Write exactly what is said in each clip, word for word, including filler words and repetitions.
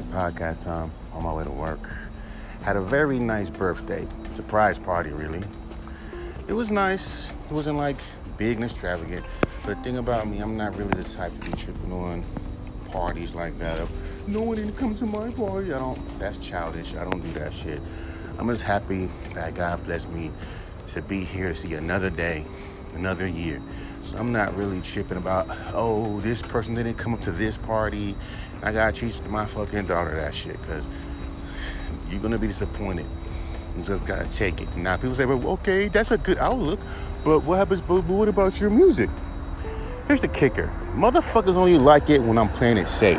Podcast time on my way to work. Had a very nice birthday. Surprise party, really. It was nice. It wasn't like big and extravagant. But the thing about me, I'm not really the type to be tripping on parties like that. No one didn't come to my party. I don't. That's childish. I don't do that shit. I'm just happy that God blessed me to be here to see another day, another year. So I'm not really tripping about, oh, this person didn't come up to this party. I gotta teach my fucking daughter that shit, because you're gonna be disappointed. You just gotta take it. Now, people say, well, okay, that's a good outlook, but what happens, but what about your music? Here's the kicker. Motherfuckers only like it when I'm playing it safe.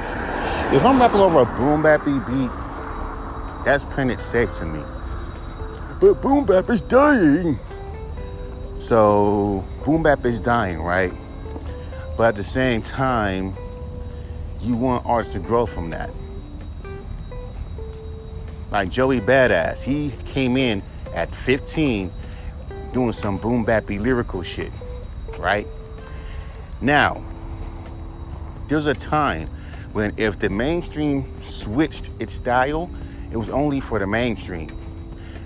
If I'm rapping over a boom bappy beat, that's playing it safe to me. But boom bap is dying. So boom bap is dying, right? But at the same time, you want artists to grow from that. Like Joey Badass, he came in at fifteen doing some boom bappy lyrical shit, right? Now, there's a time when if the mainstream switched its style, it was only for the mainstream.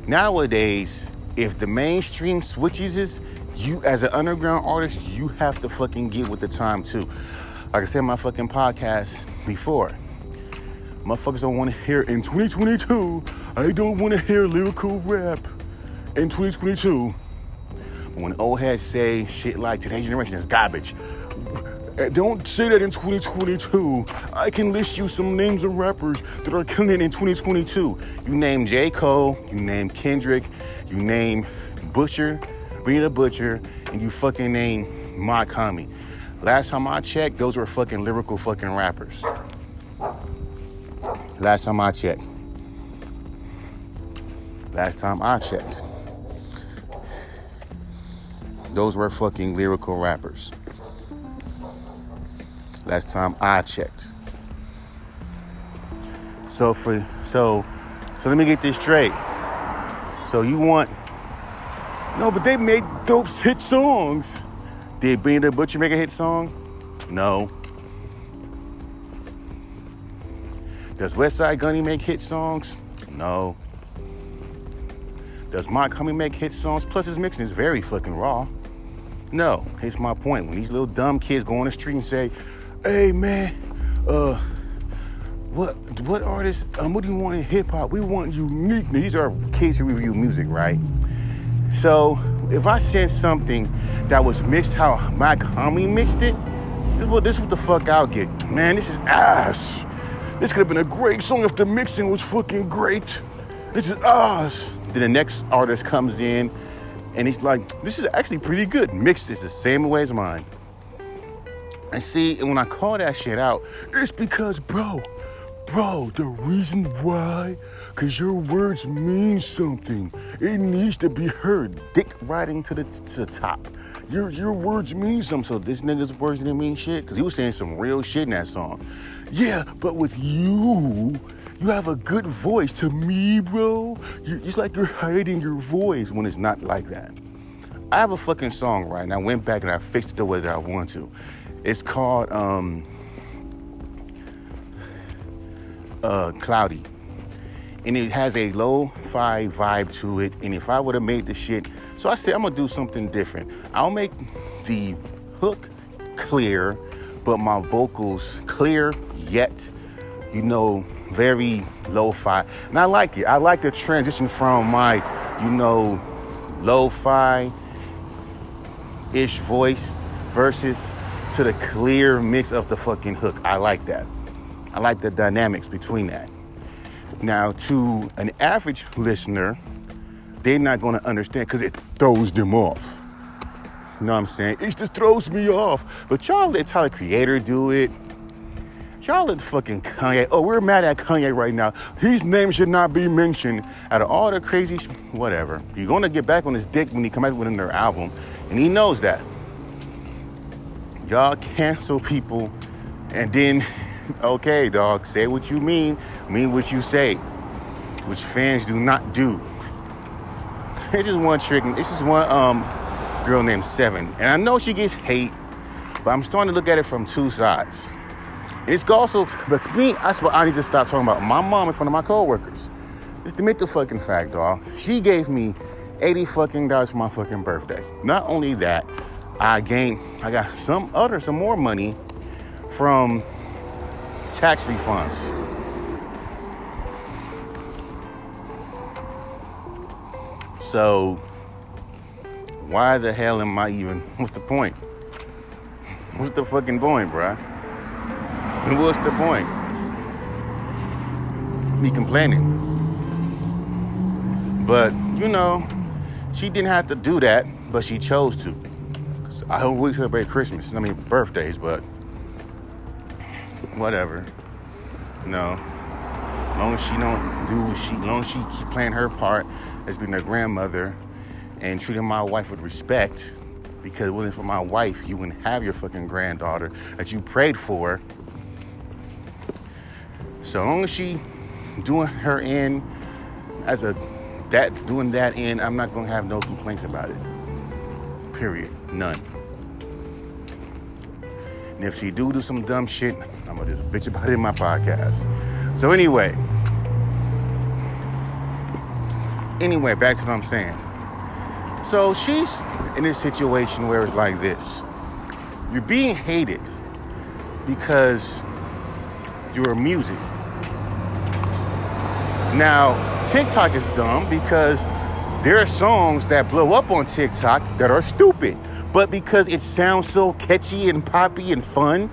Nowadays, if the mainstream switches is, you as an underground artist, you have to fucking get with the time too. Like I said in my fucking podcast before, motherfuckers don't want to hear in twenty twenty-two, I don't want to hear lyrical rap in twenty twenty-two. When old heads say shit like today's generation is garbage, don't say that in twenty twenty-two. I can list you some names of rappers that are killing it in twenty twenty-two. You name J. Cole, you name Kendrick, you name Butcher, Rita the Butcher, and you fucking name Makami. Last time I checked, those were fucking lyrical fucking rappers. Last time I checked. Last time I checked. Those were fucking lyrical rappers. Last time I checked. So for so so let me get this straight. So you want no, but they made dope hit songs. Did Benny the Butcher make a hit song? No. Does Westside Gunny make hit songs? No. Does Montgomery make hit songs? Plus his mixing is very fucking raw. No. Here's my point. When these little dumb kids go on the street and say, hey man, uh, what what artists, um, what do you want in hip hop? We want uniqueness. These are kids who review music, right? So if I sent something that was mixed how Mike Homie mixed it, this is what this is what the fuck I'll get. Man, this is ass. This could have been a great song if the mixing was fucking great. This is ass. Then the next artist comes in and he's like, this is actually pretty good. Mixed is the same way as mine. And see, and when I call that shit out, it's because, bro, bro, the reason why, because your words mean something. It needs to be heard. Dick riding to the, to the top. Your your words mean something. So this nigga's words didn't mean shit, because he was saying some real shit in that song. Yeah, but with you, you have a good voice. To me, bro, you, it's like you're hiding your voice when it's not like that. I have a fucking song, right? And I went back and I fixed it the way that I want to. It's called um, uh, Cloudy. And it has a lo-fi vibe to it. And if I would have made the shit... So I said, I'm going to do something different. I'll make the hook clear, but my vocals clear yet, you know, very lo-fi. And I like it. I like the transition from my, you know, lo-fi-ish voice versus... to the clear mix of the fucking hook. I like that. I like the dynamics between that. Now, to an average listener, they're not going to understand because it throws them off. You know what I'm saying? It just throws me off. But y'all let Tyler Creator do it. Y'all let fucking Kanye. Oh, we're mad at Kanye right now. His name should not be mentioned. Out of all the crazy, sh- whatever. You're going to get back on his dick when he comes out with another album. And he knows that. Y'all cancel people and then, okay, dog, say what you mean, mean what you say, which fans do not do. It's just one trick. It's just one um, girl named Seven. And I know she gets hate, but I'm starting to look at it from two sides. And it's also, but to me, that's what I need to stop talking about. My mom in front of my coworkers. Just admit the fucking fact, dog. She gave me eighty fucking dollars for my fucking birthday. Not only that, I gained, I got some other, some more money from tax refunds. So, why the hell am I even, what's the point? What's the fucking point, bruh? What's the point? Me complaining. But, you know, she didn't have to do that, but she chose to. I hope we celebrate Christmas. I mean, birthdays, but whatever. No. As long as she don't do what she, as long as she keep playing her part as being her grandmother and treating my wife with respect, because it wasn't for my wife, you wouldn't have your fucking granddaughter that you prayed for. So long as she doing her end as a that doing that end, I'm not gonna have no complaints about it. Period. None. And if she do do some dumb shit, I'm gonna just bitch about it in my podcast. So anyway, anyway, back to what I'm saying. So she's in a situation where it's like this. You're being hated because you're music. Now, TikTok is dumb because there are songs that blow up on TikTok that are stupid, but because it sounds so catchy and poppy and fun,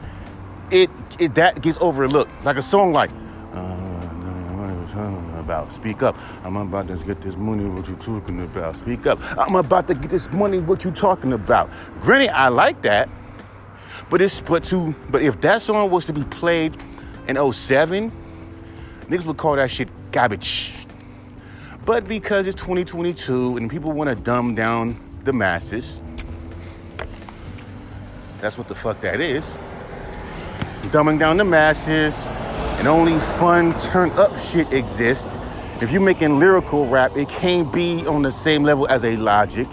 it, it that gets overlooked. Like a song like uh, about "Speak Up." I'm about to get this money. What you talking about? Speak up. I'm about to get this money. What you talking about? Granny, I like that, but it's but to but if that song was to be played in oh seven, niggas would call that shit garbage. But because it's twenty twenty-two and people want to dumb down the masses, that's what the fuck that is. Dumbing down the masses, and only fun turn up shit exists. If you're making lyrical rap, it can't be on the same level as a Logic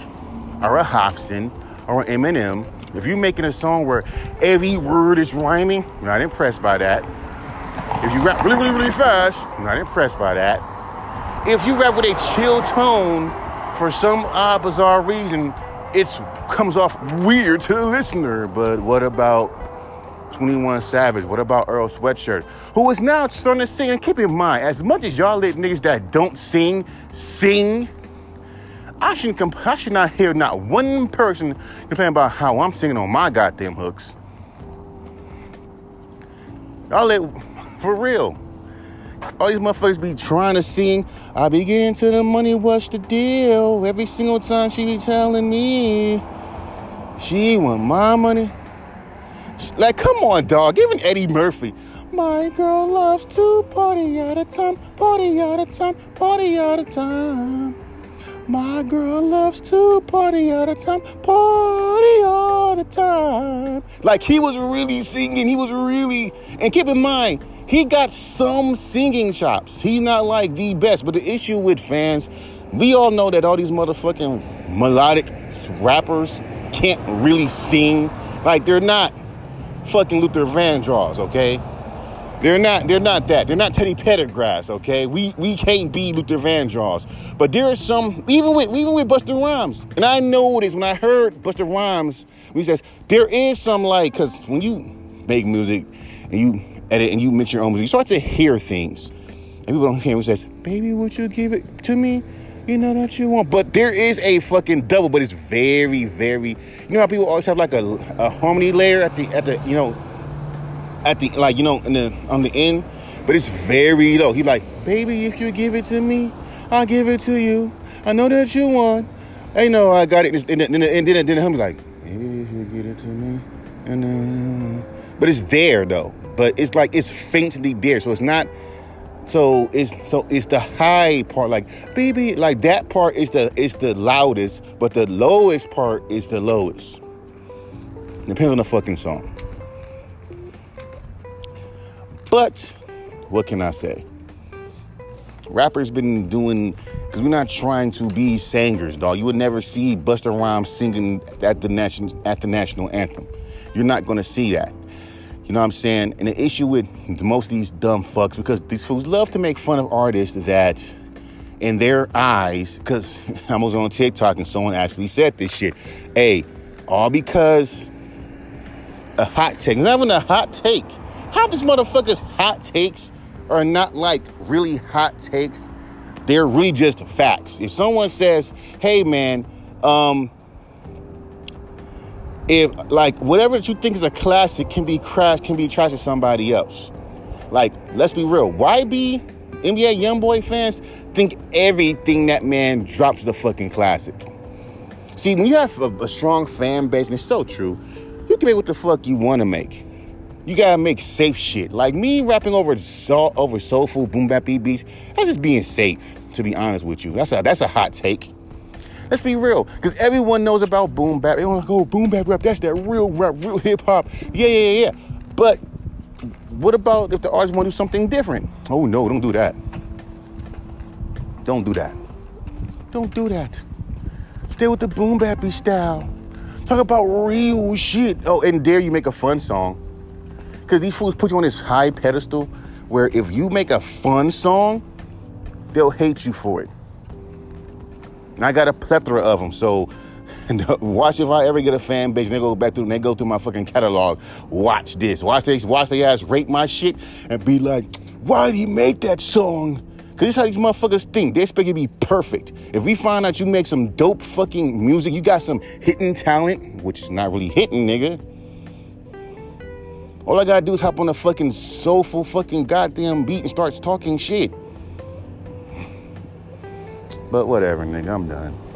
or a Hobson or an Eminem. If you're making a song where every word is rhyming, you're not impressed by that. If you rap really, really, really fast, you're not impressed by that. If you rap with a chill tone, for some odd, bizarre reason, it comes off weird to the listener. But what about twenty-one Savage? What about Earl Sweatshirt, who is now starting to sing? And keep in mind, as much as y'all let niggas that don't sing, sing, I shouldn't comp- I should not hear not one person complain about how I'm singing on my goddamn hooks. Y'all let, for real. All these motherfuckers be trying to sing, I be getting to the money, what's the deal? Every single time she be telling me she want my money. Like, come on, dog. Even Eddie Murphy. My girl loves to party all the time, party all the time, party all the time. My girl loves to party all the time, party all the time. Like, he was really singing. He was really... And keep in mind, he got some singing chops. He's not like the best. But the issue with fans, we all know that all these motherfucking melodic rappers can't really sing. Like, they're not fucking Luther Vandross, okay? They're not They're not that. They're not Teddy Pendergrass, okay? We we can't be Luther Vandross. But there are some, even with even with Busta Rhymes. And I know this when I heard Busta Rhymes, he says, there is some, like, because when you make music and you edit and you mix your own music, you start to hear things. And people don't hear who says, baby, would you give it to me? You know what you want. But there is a fucking double, but it's very, very, you know how people always have like a, a harmony layer at the, at the, you know, at the, like, you know, in the, on the end, but it's very low. He like, baby, if you give it to me, I'll give it to you. I know that you want. Hey, no, I got it. And then, and then, and then, and then I'm like, baby, if you give it to me, and then, but it's there though. But it's like, it's faintly there. So it's not, so it's, so it's the high part. Like, baby, like that part is the, it's the loudest, but the lowest part is the lowest. Depends on the fucking song. But what can I say? Rappers been doing, because we're not trying to be singers, dog. You would never see Busta Rhymes singing at the national at the national anthem. You're not gonna see that. You know what I'm saying? And the issue with most of these dumb fucks, because these fools love to make fun of artists that, in their eyes, because I was on TikTok and someone actually said this shit. Hey, all because a hot take. Not even a hot take. How these motherfuckers' hot takes are not like really hot takes. They're really just facts. If someone says, hey, man, um... if, like, whatever that you think is a classic can be crashed, can be trashed to somebody else. Like, let's be real. Y B, N B A Youngboy fans think everything that man drops the fucking classic. See, when you have a, a strong fan base, and it's so true, you can make what the fuck you want to make. You gotta make safe shit. Like, me rapping over soul, over soulful boom bap beats, that's just being safe, to be honest with you. That's a, that's a hot take. Let's be real, because everyone knows about boom bap. Everyone's like, oh, boom bap rap, that's that real rap, real hip hop. Yeah, yeah, yeah. But what about if the artists want to do something different? Oh, no, don't do that. Don't do that. Don't do that. Stay with the boom bappy style. Talk about real shit. Oh, and dare you make a fun song. Because these fools put you on this high pedestal where if you make a fun song, they'll hate you for it. And I got a plethora of them, so watch if I ever get a fan base and they go back through and they go through my fucking catalog. Watch this. Watch they watch they ass rate my shit and be like, why'd he make that song? Because this is how these motherfuckers think. They expect you to be perfect. If we find out you make some dope fucking music, you got some hidden talent, which is not really hidden, nigga. All I gotta do is hop on a fucking soulful fucking goddamn beat and starts talking shit. But whatever, nigga, I'm done.